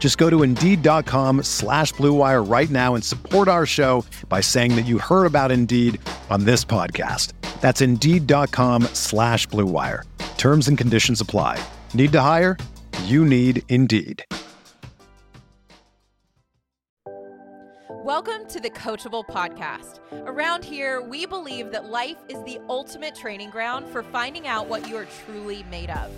Just go to Indeed.com/Blue Wire right now and support our show by saying that you heard about Indeed on this podcast. That's Indeed.com/Blue Wire. Terms and conditions apply. Need to hire? You need Indeed. Welcome to the Coachable Podcast. Around here, we believe that life is the ultimate training ground for finding out what you are truly made of.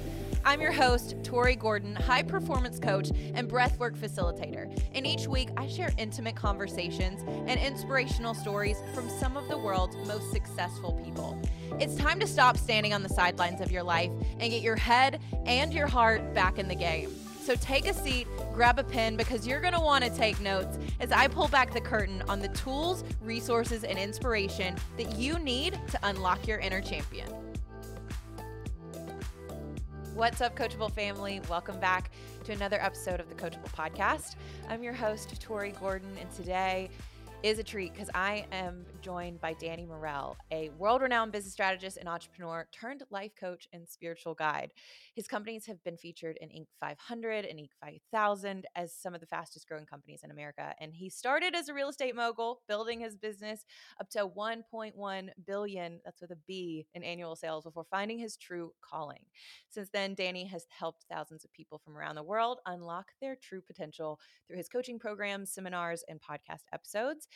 I'm your host, Tori Gordon, high performance coach and breathwork facilitator. And each week I share intimate conversations and inspirational stories from some of the world's most successful people. It's time to stop standing on the sidelines of your life and get your head and your heart back in the game. So take a seat, grab a pen, because you're gonna wanna take notes as I pull back the curtain on the tools, resources, and inspiration that you need to unlock your inner champion. What's up, Coachable family? Welcome back to another episode of the Coachable Podcast. I'm your host, Tori Gordon, and today is a treat because I am joined by Danny Morel, a world-renowned business strategist and entrepreneur turned life coach and spiritual guide. His companies have been featured in Inc. 500 and Inc. 5,000 as some of the fastest growing companies in America. And he started as a real estate mogul, building his business up to 1.1 billion, that's with a B, in annual sales before finding his true calling. Since then, Danny has helped thousands of people from around the world unlock their true potential through his coaching programs, seminars, and podcast episodes.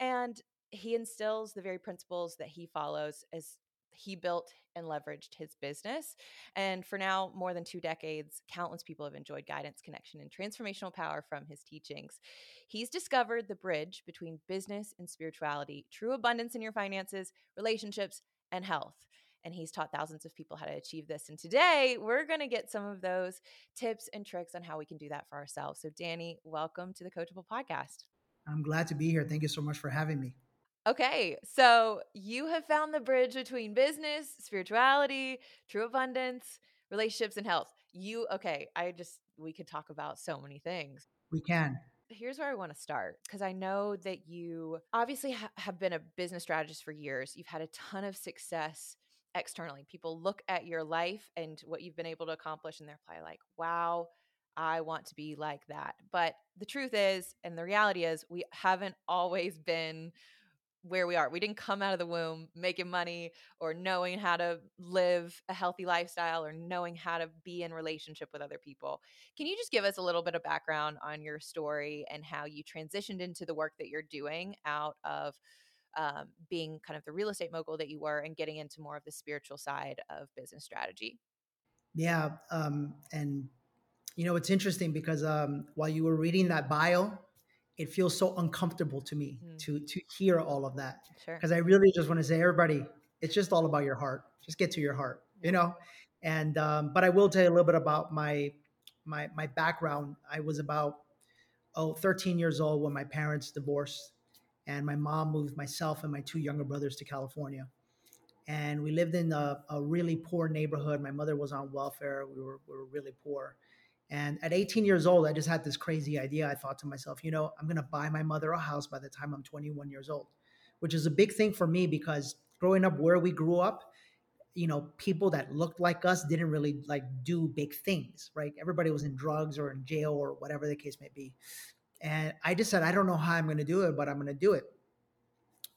And he instills the very principles that he follows as he built and leveraged his business. And for now, more than 2 decades, countless people have enjoyed guidance, connection, and transformational power from his teachings. He's discovered the bridge between business and spirituality, true abundance in your finances, relationships, and health. And he's taught thousands of people how to achieve this. And today, we're going to get some of those tips and tricks on how we can do that for ourselves. So Danny, welcome to the Coachable Podcast. I'm glad to be here. Thank you so much for having me. Okay, so you have found the bridge between business, spirituality, true abundance, relationships, and health. We could talk about so many things. We can. Here's where I want to start, because I know that you obviously have been a business strategist for years. You've had a ton of success externally. People look at your life and what you've been able to accomplish, and they're probably like, wow, I want to be like that. But the truth is, and the reality is, we haven't always been where we are. We didn't come out of the womb making money or knowing how to live a healthy lifestyle or knowing how to be in relationship with other people. Can you just give us a little bit of background on your story and how you transitioned into the work that you're doing out of being kind of the real estate mogul that you were and getting into more of the spiritual side of business strategy? Yeah. And you know, it's interesting because while you were reading that bio, it feels so uncomfortable to me to hear all of that. Sure. Because I really just want to say, everybody, it's just all about your heart. Just get to your heart, you know? And, but I will tell you a little bit about my background. I was about 13 years old when my parents divorced and my mom moved myself and my 2 younger brothers to California. And we lived in a really poor neighborhood. My mother was on welfare. We were really poor. And at 18 years old, I just had this crazy idea. I thought to myself, you know, I'm going to buy my mother a house by the time I'm 21 years old, which is a big thing for me because growing up where we grew up, you know, people that looked like us didn't really like do big things, right? Everybody was in drugs or in jail or whatever the case may be. And I just said, I don't know how I'm going to do it, but I'm going to do it.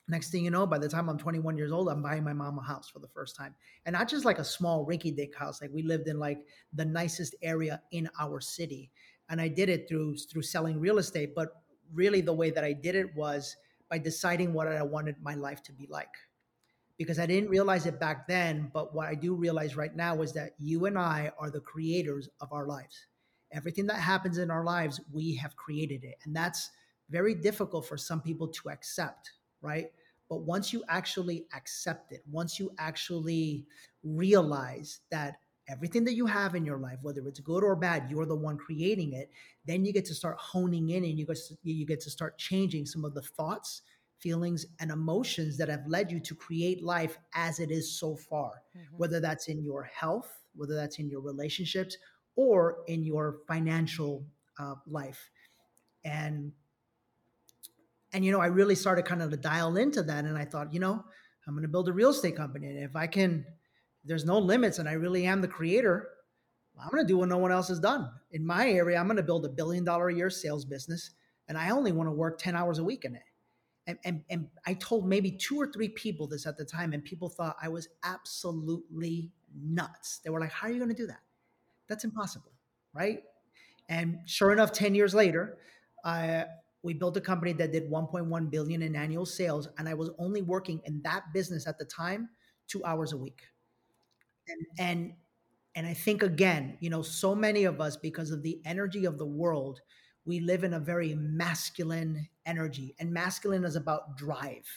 Next thing you know, by the time I'm 21 years old, I'm buying my mom a house for the first time. And not just like a small rinky-dink house. Like we lived in like the nicest area in our city. And I did it through selling real estate. But really the way that I did it was by deciding what I wanted my life to be like. because I didn't realize it back then. But what I do realize right now is that you and I are the creators of our lives. Everything that happens in our lives, we have created it. And that's very difficult for some people to accept, right? But once you actually accept it, once you actually realize that everything that you have in your life, whether it's good or bad, you're the one creating it, then you get to start honing in and you get to start changing some of the thoughts, feelings, and emotions that have led you to create life as it is so far, whether that's in your health, whether that's in your relationships, or in your financial life. And, you know, I really started kind of to dial into that. And I thought, you know, I'm going to build a real estate company. And if I can, there's no limits and I really am the creator, I'm going to do what no one else has done. In my area, I'm going to build $1 billion a year sales business. And I only want to work 10 hours a week in it. And I told maybe 2 or 3 people this at the time. And people thought I was absolutely nuts. They were like, how are you going to do that? That's impossible, right? And sure enough, 10 years later, we built a company that did 1.1 billion in annual sales. And I was only working in that business at the time, 2 hours a week. And I think, again, you know, so many of us, because of the energy of the world, we live in a very masculine energy, and masculine is about drive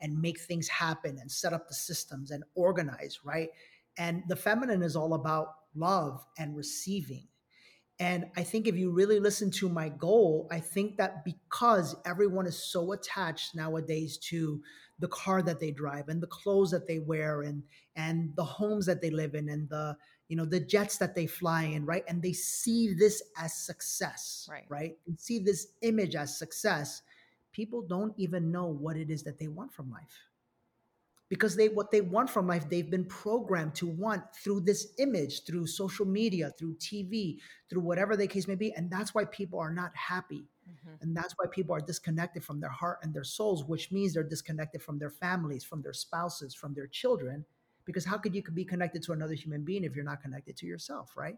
and make things happen and set up the systems and organize, right? And the feminine is all about love and receiving. And I think if you really listen to my goal, I think that because everyone is so attached nowadays to the car that they drive and the clothes that they wear and the homes that they live in and the, you know, the jets that they fly in, right? And they see this as success, right? They see this image as success. People don't even know what it is that they want from life. Because what they want from life, they've been programmed to want through this image, through social media, through TV, through whatever the case may be. And that's why people are not happy. Mm-hmm. And that's why people are disconnected from their heart and their souls, which means they're disconnected from their families, from their spouses, from their children. Because how could you be connected to another human being if you're not connected to yourself, right?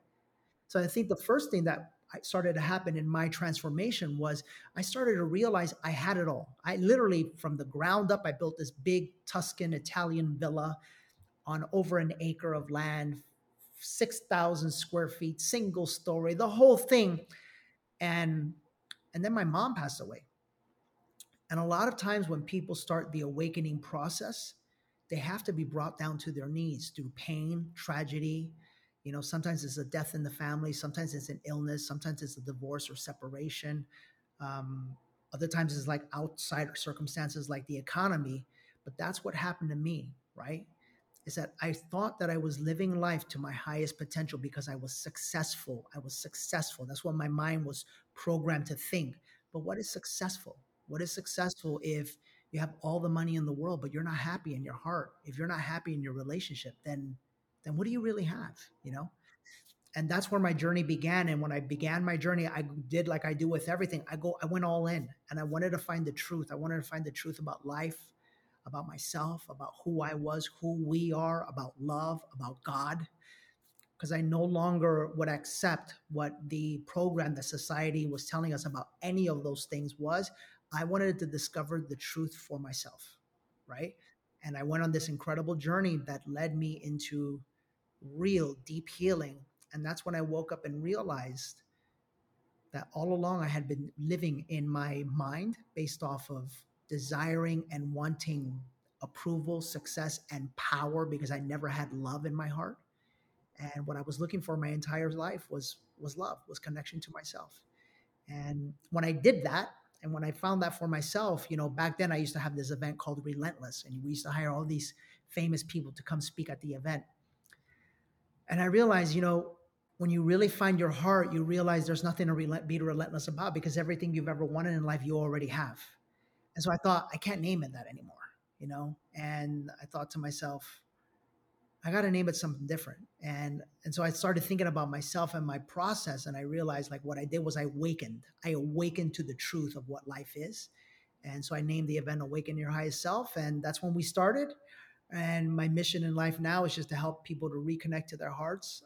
So I think the first thing that started to happen in my transformation was I started to realize I had it all. I literally, from the ground up, I built this big Tuscan Italian villa on over an acre of land, 6,000 square feet, single story, the whole thing. And then my mom passed away. And a lot of times when people start the awakening process, they have to be brought down to their knees through pain, tragedy. You know, sometimes it's a death in the family. Sometimes it's an illness. Sometimes it's a divorce or separation. Other times it's like outside circumstances like the economy. But that's what happened to me, right? Is that I thought that I was living life to my highest potential because I was successful. I was successful. That's what my mind was programmed to think. But what is successful? What is successful if you have all the money in the world, but you're not happy in your heart? If you're not happy in your relationship, then what do you really have, you know? And that's where my journey began. And when I began my journey, I did like I do with everything. I went all in, and I wanted to find the truth. I wanted to find the truth about life, about myself, about who I was, who we are, about love, about God. Because I no longer would accept what the program that society was telling us about any of those things was. I wanted to discover the truth for myself, right? And I went on this incredible journey that led me into real deep healing. And that's when I woke up and realized that all along I had been living in my mind based off of desiring and wanting approval, success, and power, because I never had love in my heart. And what I was looking for my entire life was love, was connection to myself. And when I did that, and when I found that for myself, you know, back then I used to have this event called Relentless, and we used to hire all these famous people to come speak at the event. And I realized, you know, when you really find your heart, you realize there's nothing to be relentless about, because everything you've ever wanted in life, you already have. And so I thought, I can't name it that anymore, you know? And I thought to myself, I got to name it something different. And so I started thinking about myself and my process. And I realized like what I did was I awakened to the truth of what life is. And so I named the event Awaken Your Highest Self. And that's when we started. And my mission in life now is just to help people to reconnect to their hearts,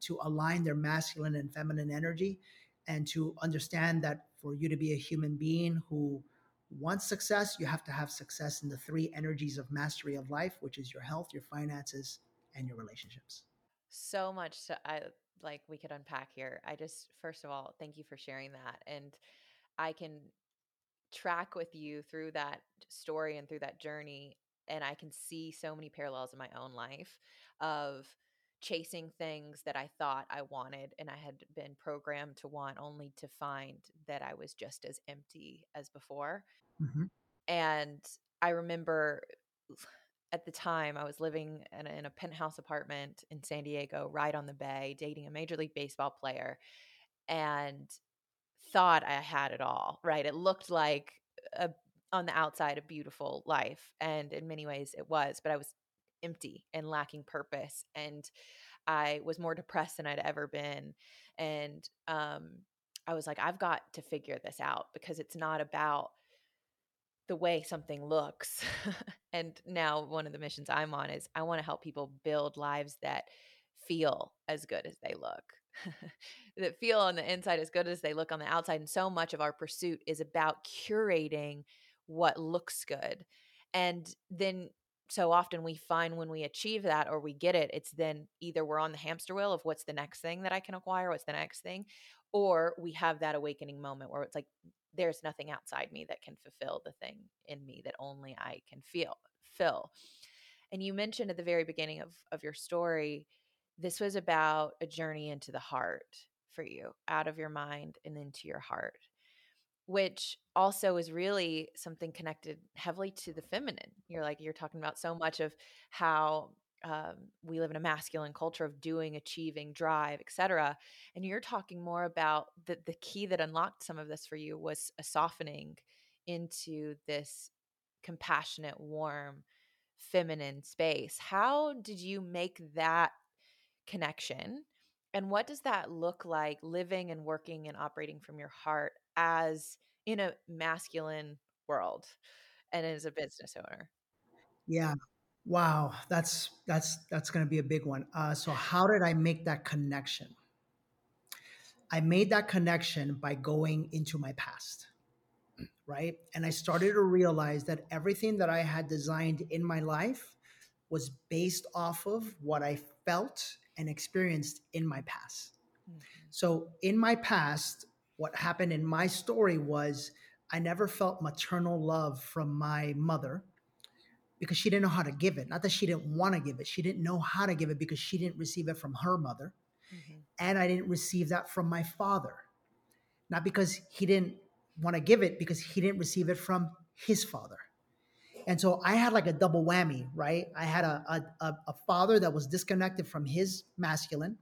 to align their masculine and feminine energy, and to understand that for you to be a human being who Want success? You have to have success in the three energies of mastery of life, which is your health, your finances, and your relationships. So much we could unpack here. I just, first of all, thank you for sharing that. And I can track with you through that story and through that journey. And I can see so many parallels in my own life of chasing things that I thought I wanted and I had been programmed to want, only to find that I was just as empty as before. Mm-hmm. And I remember at the time I was living in a penthouse apartment in San Diego, right on the bay, dating a Major League Baseball player, and thought I had it all, right? It looked like on the outside a beautiful life. And in many ways it was, but I was empty and lacking purpose. And I was more depressed than I'd ever been. And I was like, I've got to figure this out, because it's not about the way something looks. And now one of the missions I'm on is I want to help people build lives that feel as good as they look, that feel on the inside as good as they look on the outside. And so much of our pursuit is about curating what looks good. And then so often we find when we achieve that or we get it, it's then either we're on the hamster wheel of what's the next thing that I can acquire, what's the next thing, or we have that awakening moment where it's like, there's nothing outside me that can fulfill the thing in me that only I can fill. And you mentioned at the very beginning of your story, this was about a journey into the heart for you, out of your mind and into your heart, which also is really something connected heavily to the feminine. You're talking about so much of how we live in a masculine culture of doing, achieving, drive, et cetera. And you're talking more about the key that unlocked some of this for you was a softening into this compassionate, warm, feminine space. How did you make that connection? And what does that look like, living and working and operating from your heart as in a masculine world and as a business owner? Yeah. Wow. That's going to be a big one. So how did I make that connection? I made that connection by going into my past, right? And I started to realize that everything that I had designed in my life was based off of what I felt and experienced in my past. Mm-hmm. So in my past, what happened in my story was I never felt maternal love from my mother because she didn't know how to give it. Not that she didn't want to give it. She didn't know how to give it because she didn't receive it from her mother. Mm-hmm. And I didn't receive that from my father. Not because he didn't want to give it, because he didn't receive it from his father. And so I had like a double whammy, right? I had a father that was disconnected from his masculine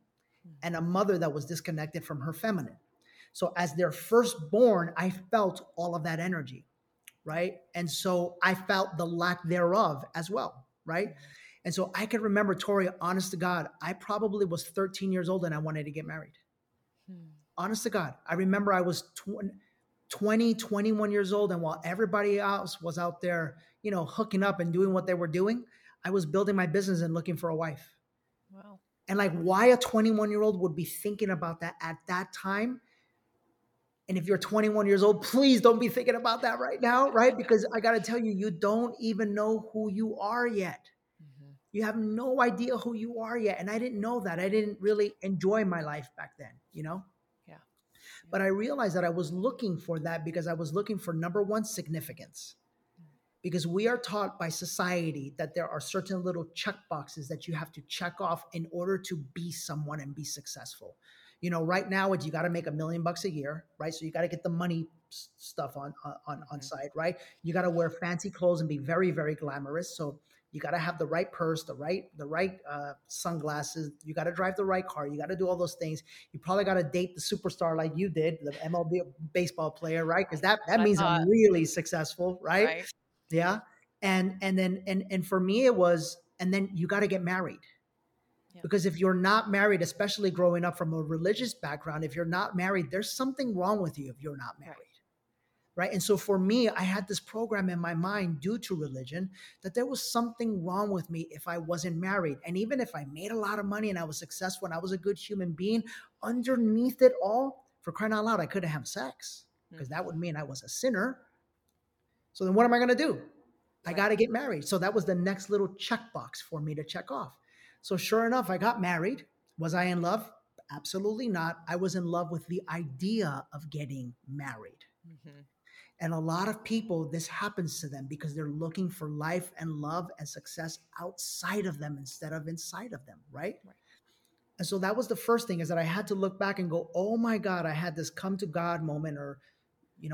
and a mother that was disconnected from her feminine. So as their firstborn, I felt all of that energy, right? And so I felt the lack thereof as well, right? And so I can remember, Tori, honest to God, I probably was 13 years old and I wanted to get married. Honest to God, I remember I was 21 years old. And while everybody else was out there, hooking up and doing what they were doing, I was building my business and looking for a wife. Wow. And why a 21-year-old would be thinking about that at that time? And if you're 21 years old, please don't be thinking about that right now, right? Because I got to tell you, you don't even know who you are yet. Mm-hmm. You have no idea who you are yet. And I didn't know that. I didn't really enjoy my life back then, Yeah. But I realized that I was looking for that because I was looking for, number one, significance. Mm-hmm. Because we are taught by society that there are certain little check boxes that you have to check off in order to be someone and be successful. Right now you got to make $1 million a year, right? So you got to get the money stuff on side, right? You got to wear fancy clothes and be very, very glamorous. So you got to have the right purse, the right sunglasses. You got to drive the right car. You got to do all those things. You probably got to date the superstar like you did, the MLB baseball player, right? Because that means I'm really successful, right? Yeah. And then for me it was, and then you got to get married. Because if you're not married, especially growing up from a religious background, if you're not married, there's something wrong with you if you're not married, right? And so for me, I had this program in my mind due to religion that there was something wrong with me if I wasn't married. And even if I made a lot of money and I was successful and I was a good human being, underneath it all, for crying out loud, I couldn't have sex because that would mean I was a sinner. So then what am I going to do? I got to get married. So that was the next little checkbox for me to check off. So sure enough, I got married. Was I in love? Absolutely not. I was in love with the idea of getting married. Mm-hmm. And a lot of people, this happens to them because they're looking for life and love and success outside of them instead of inside of them, right? And so that was the first thing, is that I had to look back and go, oh my God, I had this come to God moment, or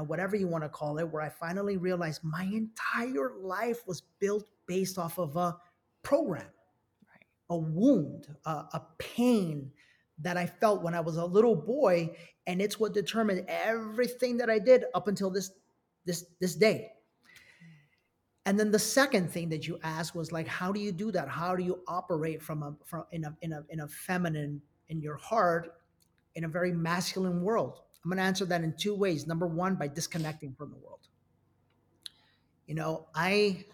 whatever you want to call it, where I finally realized my entire life was built based off of a program, a wound, a pain that I felt when I was a little boy. And it's what determined everything that I did up until this day. And then the second thing that you asked was like, how do you do that? How do you operate in a feminine, in your heart, in a very masculine world? I'm going to answer that in two ways. Number one, by disconnecting from the world. I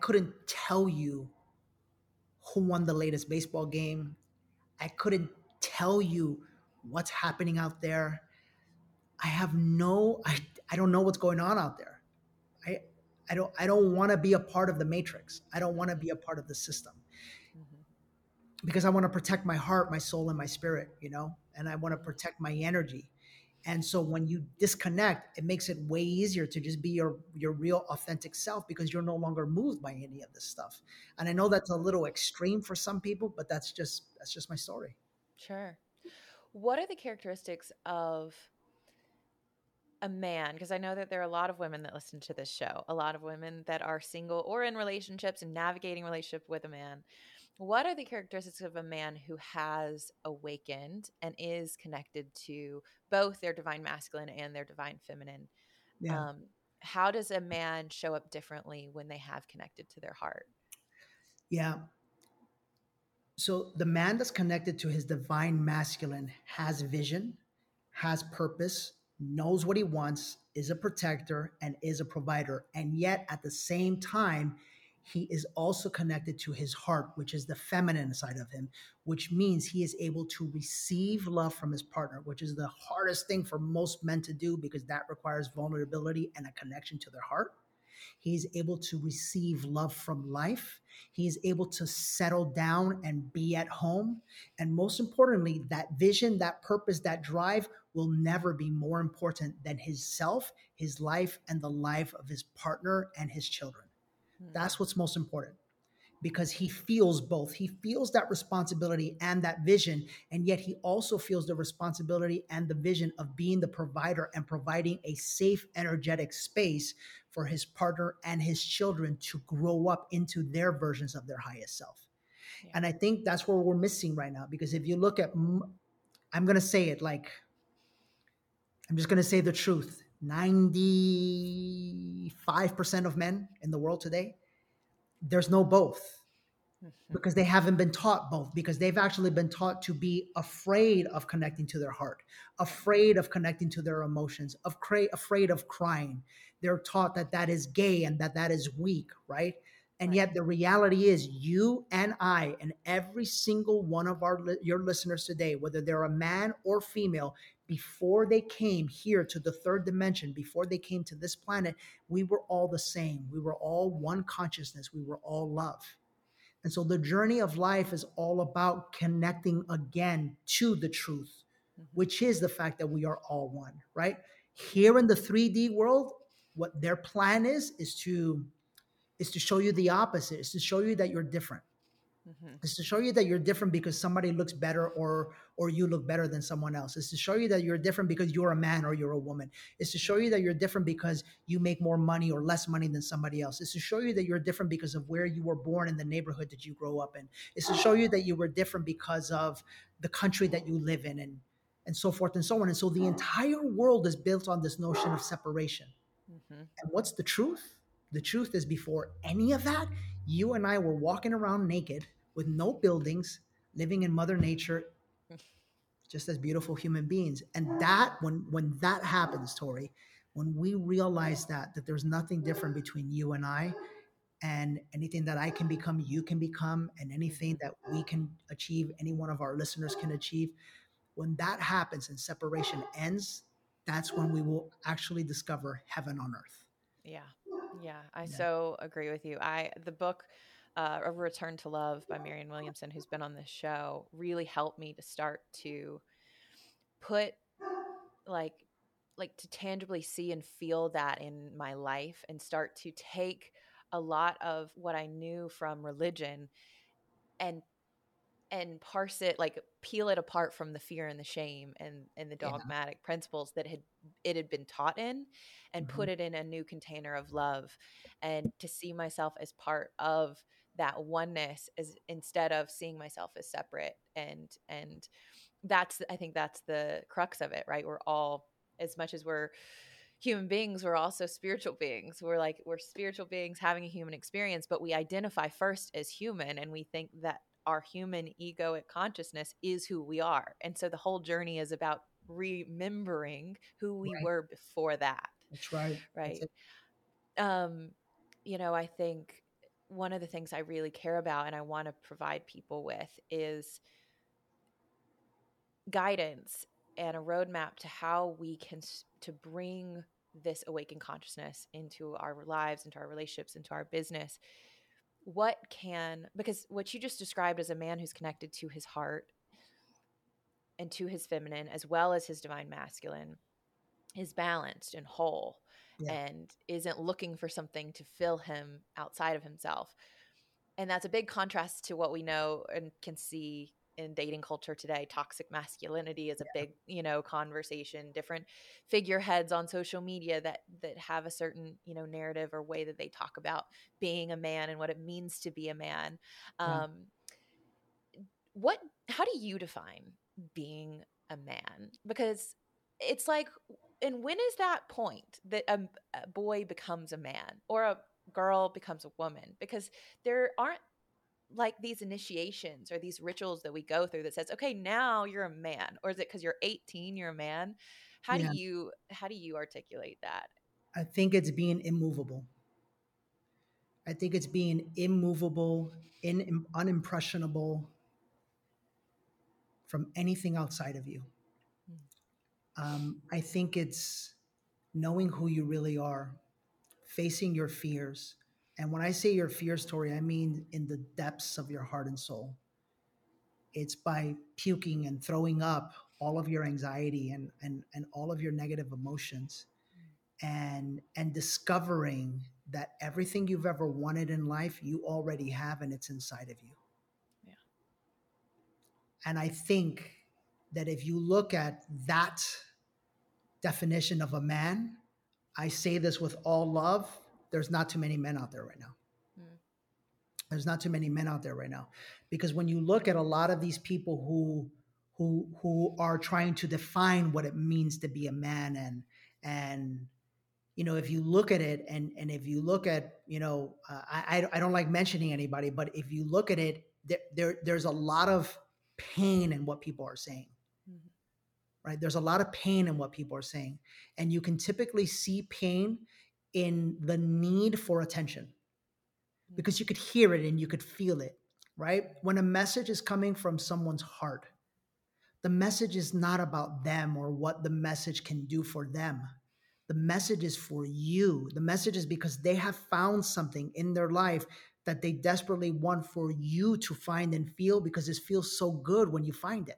couldn't tell you who won the latest baseball game. I couldn't tell you what's happening out there. I don't know what's going on out there. I don't want to be a part of the matrix. I don't want to be a part of the system, because I want to protect my heart, my soul, and my spirit, and I want to protect my energy. And so when you disconnect, it makes it way easier to just be your real authentic self, because you're no longer moved by any of this stuff. And I know that's a little extreme for some people, but that's just my story. Sure. What are the characteristics of a man? Because I know that there are a lot of women that listen to this show, a lot of women that are single or in relationships and navigating relationship with a man. What are the characteristics of a man who has awakened and is connected to both their divine masculine and their divine feminine? Yeah. How does a man show up differently when they have connected to their heart? Yeah. So the man that's connected to his divine masculine has vision, has purpose, knows what he wants, is a protector, and is a provider. And yet at the same time, he is also connected to his heart, which is the feminine side of him, which means he is able to receive love from his partner, which is the hardest thing for most men to do, because that requires vulnerability and a connection to their heart. He is able to receive love from life. He is able to settle down and be at home. And most importantly, that vision, that purpose, that drive will never be more important than his self, his life, and the life of his partner and his children. That's what's most important, because he feels both. He feels that responsibility and that vision, and yet he also feels the responsibility and the vision of being the provider and providing a safe, energetic space for his partner and his children to grow up into their versions of their highest self. Yeah. And I think that's where we're missing right now, because if you look at, I'm just going to say the truth. 95% of men in the world today, there's no both, because they haven't been taught both, because they've actually been taught to be afraid of connecting to their heart, afraid of connecting to their emotions, afraid of crying. They're taught that that is gay and that is weak, right? And yet the reality is, you and I and every single one of your listeners today, whether they're a man or female, before they came here to the third dimension, before they came to this planet, we were all the same. We were all one consciousness. We were all love. And so the journey of life is all about connecting again to the truth, which is the fact that we are all one, right? Here in the 3D world, what their plan is to show you the opposite, is to show you that you're different. Is to show you that you're different because somebody looks better or you look better than someone else. Is to show you that you're different because you're a man or you're a woman. Is to show you that you're different because you make more money or less money than somebody else. Is to show you that you're different because of where you were born and the neighborhood that you grow up in. Is to show you that you were different because of the country that you live in, and so forth and so on. And so the entire world is built on this notion of separation. And what's the truth? The truth is, before any of that, you and I were walking around naked with no buildings, living in Mother Nature, just as beautiful human beings. And that, when that happens, Tori, when we realize that there's nothing different between you and I, and anything that I can become, you can become, and anything that we can achieve, any one of our listeners can achieve. When that happens and separation ends, that's when we will actually discover heaven on earth. Yeah. I so agree with you. The book, A Return to Love by Marianne Williamson, who's been on this show, really helped me to start to put like to tangibly see and feel that in my life and start to take a lot of what I knew from religion and parse it, like peel it apart from the fear and the shame and the dogmatic principles that it had been taught in, and put it in a new container of love, and to see myself as part of that oneness, as instead of seeing myself as separate. And that's, I think that's the crux of it, right? We're all, as much as we're human beings, we're also spiritual beings. We're spiritual beings having a human experience, but we identify first as human, and we think that our human egoic consciousness is who we are. And so the whole journey is about remembering who we were before that. That's right. Right. That's it. I think one of the things I really care about and I want to provide people with is guidance and a roadmap to how we can to bring this awakened consciousness into our lives, into our relationships, into our business. Because what you just described as a man who's connected to his heart and to his feminine, as well as his divine masculine, is balanced and whole and isn't looking for something to fill him outside of himself. And that's a big contrast to what we know and can see in dating culture today. Toxic masculinity is a big, conversation, different figureheads on social media that have a certain, narrative or way that they talk about being a man and what it means to be a man. How do you define being a man? Because it's like, and when is that point that a boy becomes a man or a girl becomes a woman? Because there aren't like these initiations or these rituals that we go through that says, okay, now you're a man, or is it because you're 18, you're a man? How do you articulate that? I think it's being immovable. Unimpressionable from anything outside of you. I think it's knowing who you really are, facing your fears. And when I say your fear story, I mean in the depths of your heart and soul. It's by puking and throwing up all of your anxiety and all of your negative emotions, and discovering that everything you've ever wanted in life, you already have, and it's inside of you. Yeah. And I think that if you look at that definition of a man, I say this with all love, there's not too many men out there right now. There's not too many men out there right now. Because when you look at a lot of these people who are trying to define what it means to be a man, and if you look at it, and if you look at, I don't like mentioning anybody, but if you look at it, there's a lot of pain in what people are saying. Right? There's a lot of pain in what people are saying. And you can typically see pain in the need for attention, because you could hear it and you could feel it, right? When a message is coming from someone's heart, the message is not about them or what the message can do for them. The message is for you. The message is because they have found something in their life that they desperately want for you to find and feel, because it feels so good when you find it.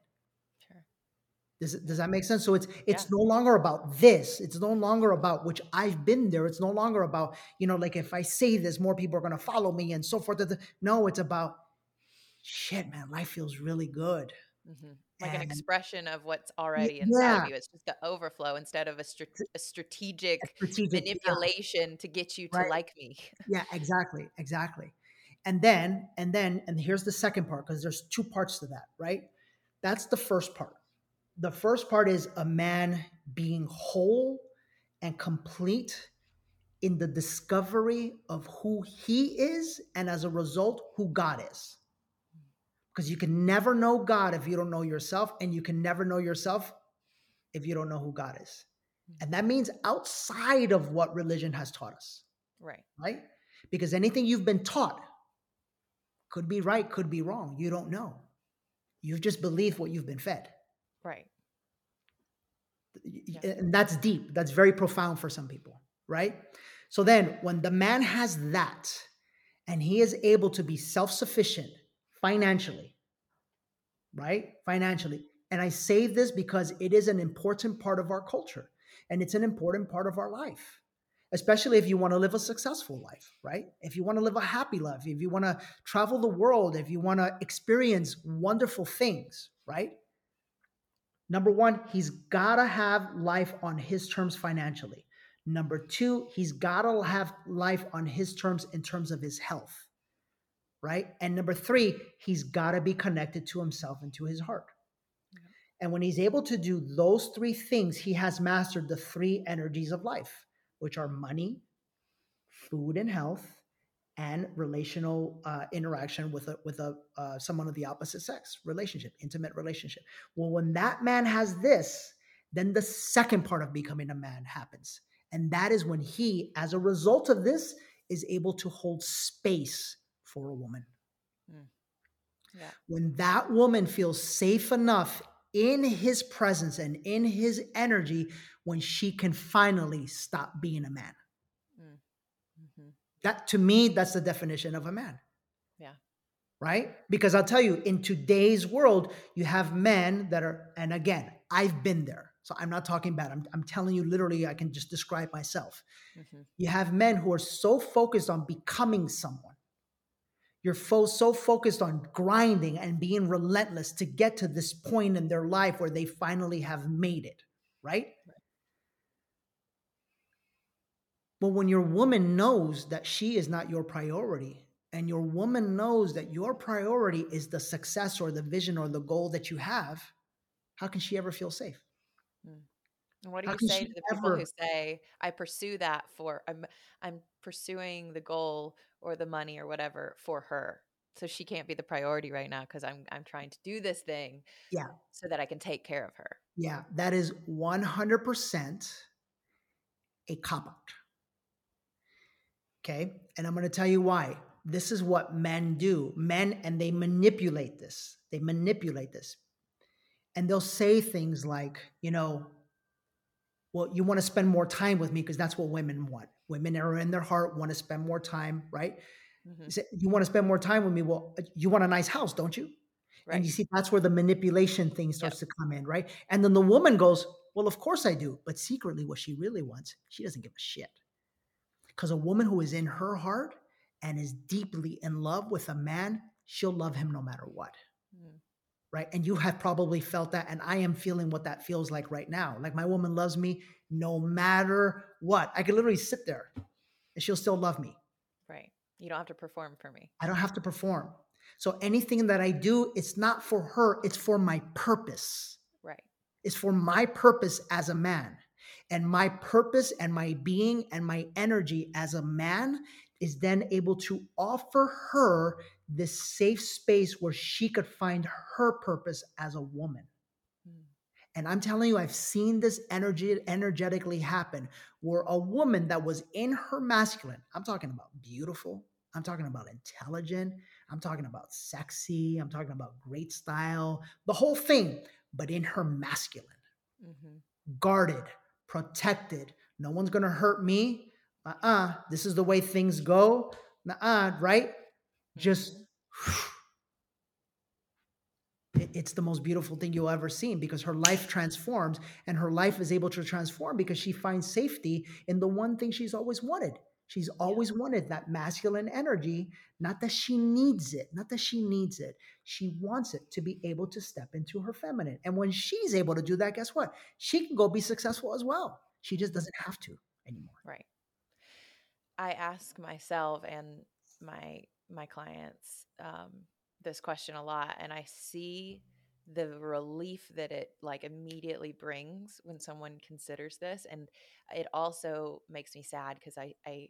Does that make sense? So it's no longer about this. It's no longer about, which I've been there. It's no longer about, like if I say this, more people are going to follow me and so forth. No, it's about, shit, man, life fees really good. Like an expression of what's already inside of you. It's just the overflow instead of a strategic manipulation to get you to like me. Yeah, exactly. And here's the second part, because there's two parts to that, right? That's the first part. The first part is a man being whole and complete in the discovery of who he is, and as a result, who God is. Because you can never know God if you don't know yourself, and you can never know yourself if you don't know who God is. And that means outside of what religion has taught us. Right? Because anything you've been taught could be right, could be wrong. You don't know. You've just believed what you've been fed. Right. And that's deep. That's very profound for some people, right? So then when the man has that and he is able to be self-sufficient financially, right? Financially. And I say this because it is an important part of our culture and it's an important part of our life, especially if you want to live a successful life, right? If you want to live a happy life, if you want to travel the world, if you want to experience wonderful things, right? Number one, he's got to have life on his terms financially. Number two, he's got to have life on his terms in terms of his health, right? And number three, he's got to be connected to himself and to his heart. Okay. And when he's able to do those three things, he has mastered the three energies of life, which are money, food and health, and relational interaction with someone of the opposite sex, relationship, intimate relationship. Well, when that man has this, then the second part of becoming a man happens. And that is when he, as a result of this, is able to hold space for a woman. Mm. Yeah. When that woman feels safe enough in his presence and in his energy, when she can finally stop being a man. Mm. Mm-hmm. That, to me, that's the definition of a man. Yeah. Right? Because I'll tell you, in today's world, you have men that are, and again, I've been there. So I'm not talking bad. I'm telling you literally, I can just describe myself. Mm-hmm. You have men who are so focused on becoming someone. You're so focused on grinding and being relentless to get to this point in their life where they finally have made it, right? But when your woman knows that she is not your priority, and your woman knows that your priority is the success or the vision or the goal that you have, how can she ever feel safe? And what do you say to the people who say, I pursue that for, I'm pursuing the goal or the money or whatever for her. So she can't be the priority right now because I'm trying to do this thing so that I can take care of her. Yeah, that is 100% a cop-out. Okay. And I'm going to tell you why. This is what men do. Men, and they manipulate this. And they'll say things like, well, you want to spend more time with me because that's what women want. Women are in their heart, want to spend more time, right? Mm-hmm. You want to spend more time with me. Well, you want a nice house, don't you? Right. And you see, that's where the manipulation thing starts to come in, right? And then the woman goes, well, of course I do. But secretly what she really wants, she doesn't give a shit. Because a woman who is in her heart and is deeply in love with a man, she'll love him no matter what. Mm. Right? And you have probably felt that. And I am feeling what that feels like right now. Like my woman loves me no matter what. I could literally sit there and she'll still love me. Right. You don't have to perform for me. I don't have to perform. So anything that I do, it's not for her. It's for my purpose. Right. It's for my purpose as a man. And my purpose and my being and my energy as a man is then able to offer her this safe space where she could find her purpose as a woman. Mm. And I'm telling you, I've seen this energetically happen where a woman that was in her masculine, I'm talking about beautiful, I'm talking about intelligent, I'm talking about sexy, I'm talking about great style, the whole thing, but in her masculine, guarded, protected, no one's going to hurt me. This is the way things go. Right? Just it's the most beautiful thing you'll ever see because her life transforms and her life is able to transform because she finds safety in the one thing she's always wanted. She's always wanted that masculine energy. Not that she needs it. She wants it to be able to step into her feminine. And when she's able to do that, guess what? She can go be successful as well. She just doesn't have to anymore. Right. I ask myself and my clients this question a lot, and I see the relief that it like immediately brings when someone considers this. And it also makes me sad because I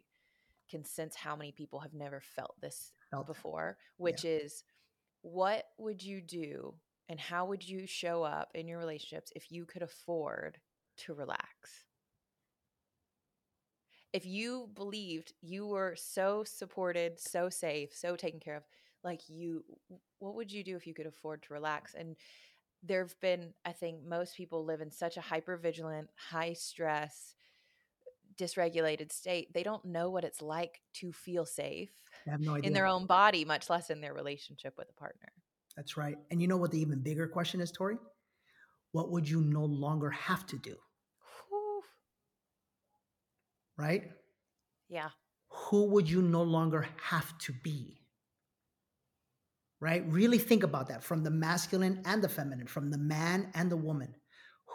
can sense how many people have never felt this before, which is, what would you do and how would you show up in your relationships if you could afford to relax? If you believed you were so supported, so safe, so taken care of, what would you do if you could afford to relax? And there've been, I think most people live in such a hyper vigilant, high stress, dysregulated state, they don't know what it's like to feel safe in their own body, much less in their relationship with a partner. That's right. And you know what the even bigger question is, Tori? What would you no longer have to do? Right? Yeah. Who would you no longer have to be? Right? Really think about that from the masculine and the feminine, from the man and the woman.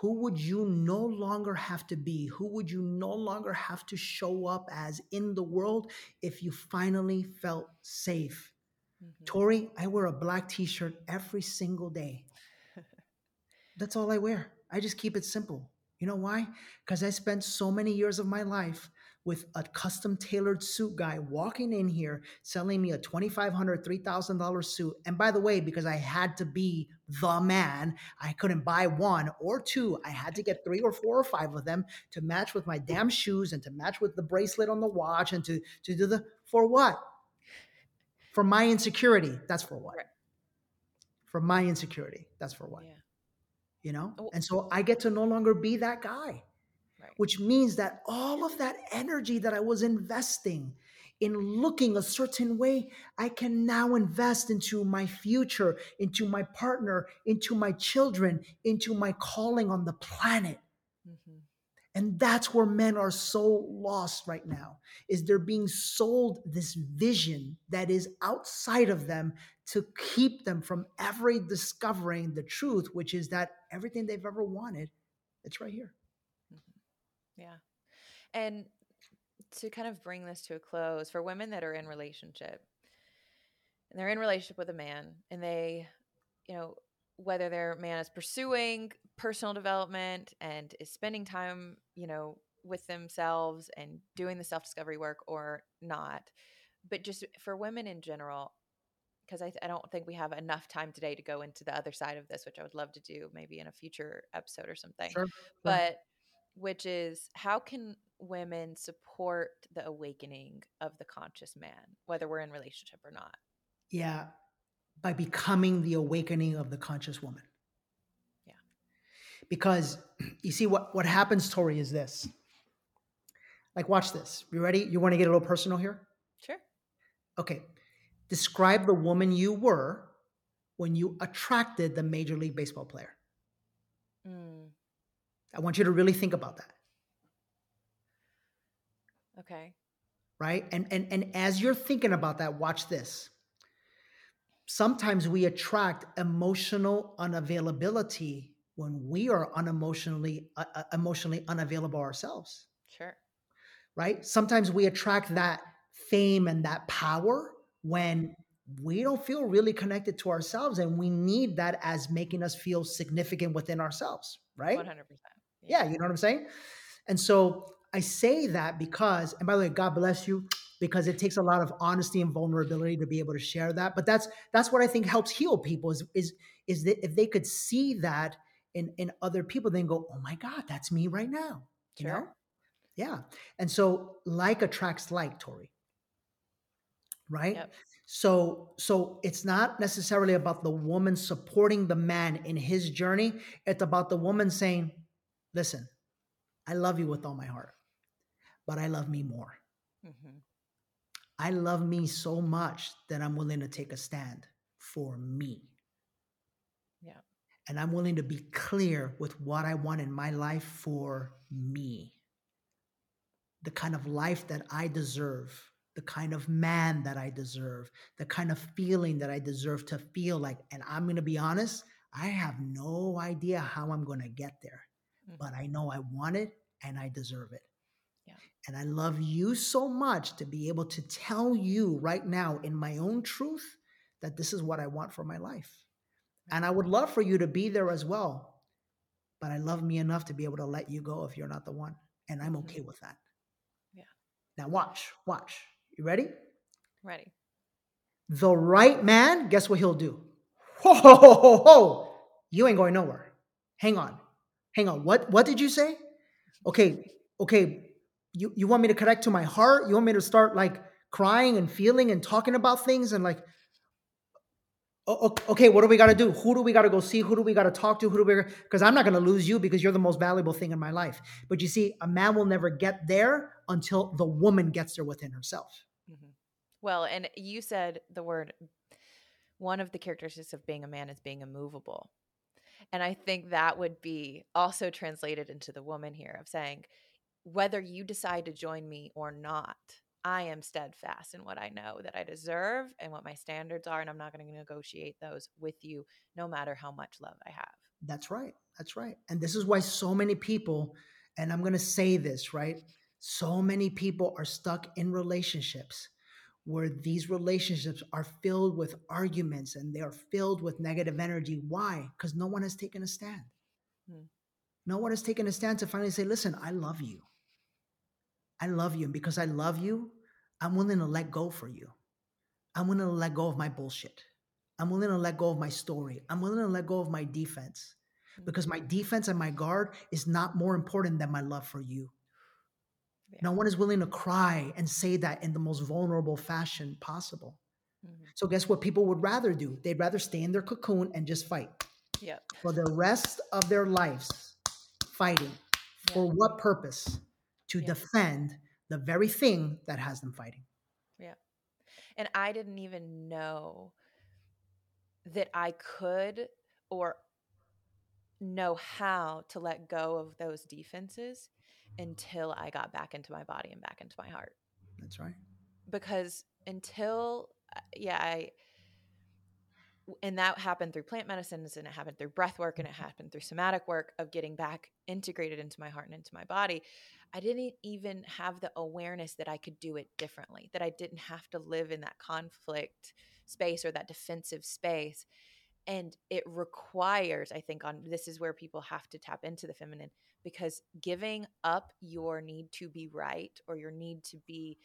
Who would you no longer have to be? Who would you no longer have to show up as in the world if you finally felt safe? Mm-hmm. Tori, I wear a black t-shirt every single day. That's all I wear. I just keep it simple. You know why? Because I spent so many years of my life with a custom tailored suit guy walking in here, selling me a $2,500, $3,000 suit. And by the way, because I had to be the man, I couldn't buy one or two. I had to get three or four or five of them to match with my damn shoes and to match with the bracelet on the watch and to do the, for what? For my insecurity. That's for what? Right. For my insecurity. That's for what? Yeah. You know? Oh. And so I get to no longer be that guy. Right. Which means that all of that energy that I was investing in looking a certain way, I can now invest into my future, into my partner, into my children, into my calling on the planet. Mm-hmm. And that's where men are so lost right now, is they're being sold this vision that is outside of them to keep them from ever discovering the truth, which is that everything they've ever wanted, it's right here. Yeah. And to kind of bring this to a close, for women that are in relationship and they're in relationship with a man and they, you know, whether their man is pursuing personal development and is spending time, you know, with themselves and doing the self-discovery work or not, but just for women in general, because I don't think we have enough time today to go into the other side of this, which I would love to do maybe in a future episode or something. Sure. But which is, how can women support the awakening of the conscious man, whether we're in relationship or not? Yeah, by becoming the awakening of the conscious woman. Yeah. Because you see what happens, Tori, is this. Like, watch this. You ready? You want to get a little personal here? Sure. Okay. Describe the woman you were when you attracted the Major League Baseball player. Mm. I want you to really think about that. Okay. Right? And as you're thinking about that, watch this. Sometimes we attract emotional unavailability when we are emotionally unavailable ourselves. Sure. Right? Sometimes we attract that fame and that power when we don't feel really connected to ourselves, and we need that as making us feel significant within ourselves. Right? 100%. Yeah. You know what I'm saying? And so I say that because, and by the way, God bless you, because it takes a lot of honesty and vulnerability to be able to share that. But that's what I think helps heal people is that if they could see that in other people, then go, oh my God, that's me right now. Sure. You know? Yeah. And so like attracts like, Tori. Right? Yep. So it's not necessarily about the woman supporting the man in his journey. It's about the woman saying, listen, I love you with all my heart, but I love me more. Mm-hmm. I love me so much that I'm willing to take a stand for me. Yeah. And I'm willing to be clear with what I want in my life for me. The kind of life that I deserve, the kind of man that I deserve, the kind of feeling that I deserve to feel like. And I'm going to be honest, I have no idea how I'm going to get there, mm-hmm. but I know I want it and I deserve it. Yeah. And I love you so much to be able to tell you right now in my own truth that this is what I want for my life. Mm-hmm. And I would love for you to be there as well, but I love me enough to be able to let you go if you're not the one. And I'm okay mm-hmm. with that. Yeah. Now watch. You ready? Ready. The right man, guess what he'll do? Whoa. You ain't going nowhere. Hang on. What did you say? Okay. You want me to connect to my heart? You want me to start like crying and feeling and talking about things and like, okay, what do we got to do? Who do we got to go see? Who do we got to talk to? Because I'm not going to lose you because you're the most valuable thing in my life. But you see, a man will never get there until the woman gets there within herself. Mm-hmm. Well, and you said the word, one of the characteristics of being a man is being immovable. And I think that would be also translated into the woman here of saying, whether you decide to join me or not, I am steadfast in what I know that I deserve and what my standards are, and I'm not going to negotiate those with you no matter how much love I have. That's right. That's right. And this is why so many people, and I'm going to say this, right? So many people are stuck in relationships where these relationships are filled with arguments and they are filled with negative energy. Why? Because no one has taken a stand. Hmm. No one has taken a stand to finally say, listen, I love you. I love you. And because I love you, I'm willing to let go for you. I'm willing to let go of my bullshit. I'm willing to let go of my story. I'm willing to let go of my defense, because my defense and my guard is not more important than my love for you. Yeah. No one is willing to cry and say that in the most vulnerable fashion possible. Mm-hmm. So guess what people would rather do? They'd rather stay in their cocoon and just fight. Yep. For the rest of their lives, fighting. Yep. For what purpose? To defend the very thing that has them fighting. Yeah. And I didn't even know that I could or know how to let go of those defenses until I got back into my body and back into my heart. That's right. Because until, and that happened through plant medicines, and it happened through breath work, and it happened through somatic work of getting back integrated into my heart and into my body. I didn't even have the awareness that I could do it differently, that I didn't have to live in that conflict space or that defensive space. And it requires, I think, this is where people have to tap into the feminine, because giving up your need to be right or your need to be,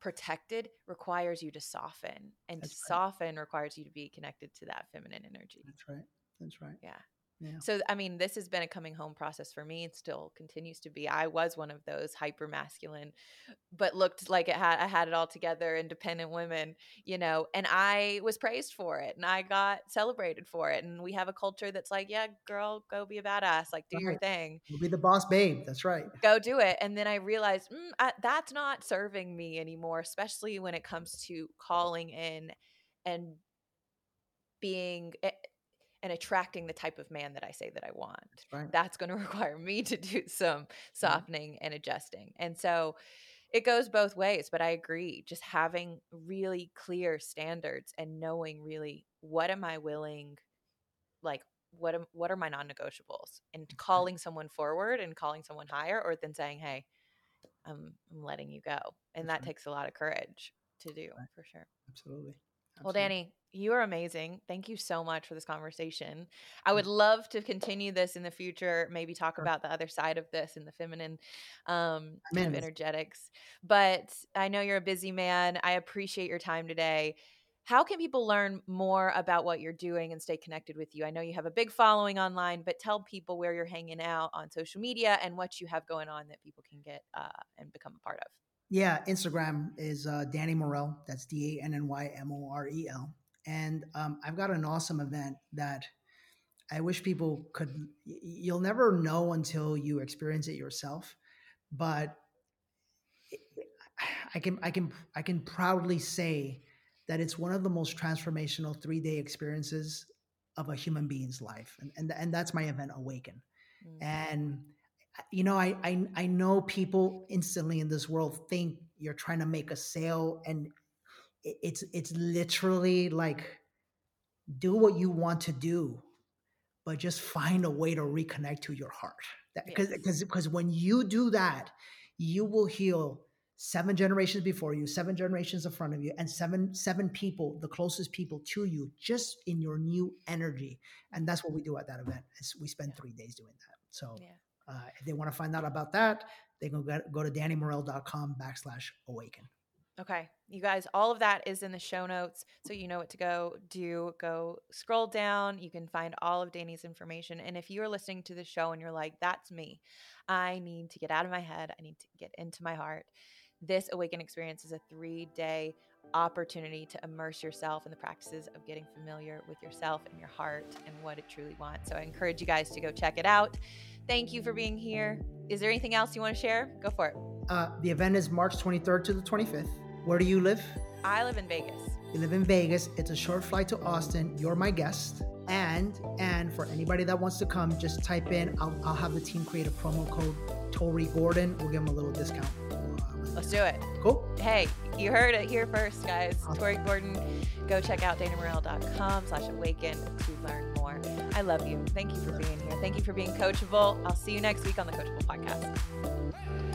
protected requires you to soften, and soften requires you to be connected to that feminine energy. That's right. That's right. Yeah. Yeah. So, this has been a coming home process for me. It still continues to be. I was one of those hyper masculine, but looked like I had it all together, independent women, and I was praised for it and I got celebrated for it. And we have a culture that's like, yeah, girl, go be a badass, like do your thing. You'll be the boss babe. That's right. Go do it. And then I realized that's not serving me anymore, especially when it comes to calling in and being – and attracting the type of man that I say that I want. Right. That's going to require me to do some softening and adjusting. And so it goes both ways, but I agree. Just having really clear standards and knowing really what am I willing, like what are my non-negotiables, and calling someone forward and calling someone higher, or then saying, hey, I'm letting you go. And that takes a lot of courage to do, for sure. Absolutely. Well, Danny, you are amazing. Thank you so much for this conversation. I would love to continue this in the future, maybe talk about the other side of this and the feminine kind of energetics. But I know you're a busy man. I appreciate your time today. How can people learn more about what you're doing and stay connected with you? I know you have a big following online, but tell people where you're hanging out on social media and what you have going on that people can get and become a part of. Yeah, Instagram is Danny Morel. That's DannyMorel. And I've got an awesome event that I wish people could. You'll never know until you experience it yourself. But I can proudly say that it's one of the most transformational 3-day experiences of a human being's life, and that's my event, Awaken. Mm-hmm. And I know people instantly in this world think you're trying to make a sale, and it's literally like, do what you want to do, but just find a way to reconnect to your heart. Because when you do that, you will heal 7 generations before you, 7 generations in front of you, and seven people, the closest people to you, just in your new energy. And that's what we do at that event, is we spend 3 days doing that. So. Yeah. If they want to find out about that, they can go to dannymorel.com/awaken. Okay. You guys, all of that is in the show notes. So you know what to go do. Go scroll down. You can find all of Danny's information. And if you're listening to the show and you're like, that's me, I need to get out of my head, I need to get into my heart, this Awaken experience is a 3-day opportunity to immerse yourself in the practices of getting familiar with yourself and your heart and what it truly wants. So I encourage you guys to go check it out. Thank you for being here. Is there anything else you want to share? Go for it. The event is March 23rd to the 25th. Where do you live? I live in Vegas. You live in Vegas. It's a short flight to Austin. You're my guest. And for anybody that wants to come, just type in, I'll have the team create a promo code, Tori Gordon. We'll give them a little discount. Let's do it. Cool. Hey, you heard it here first, guys. Awesome. Tori Gordon. Go check out dannymorel.com/awaken to learn more. I love you. Thank you for being here. Thank you for being coachable. I'll see you next week on the Coachable Podcast.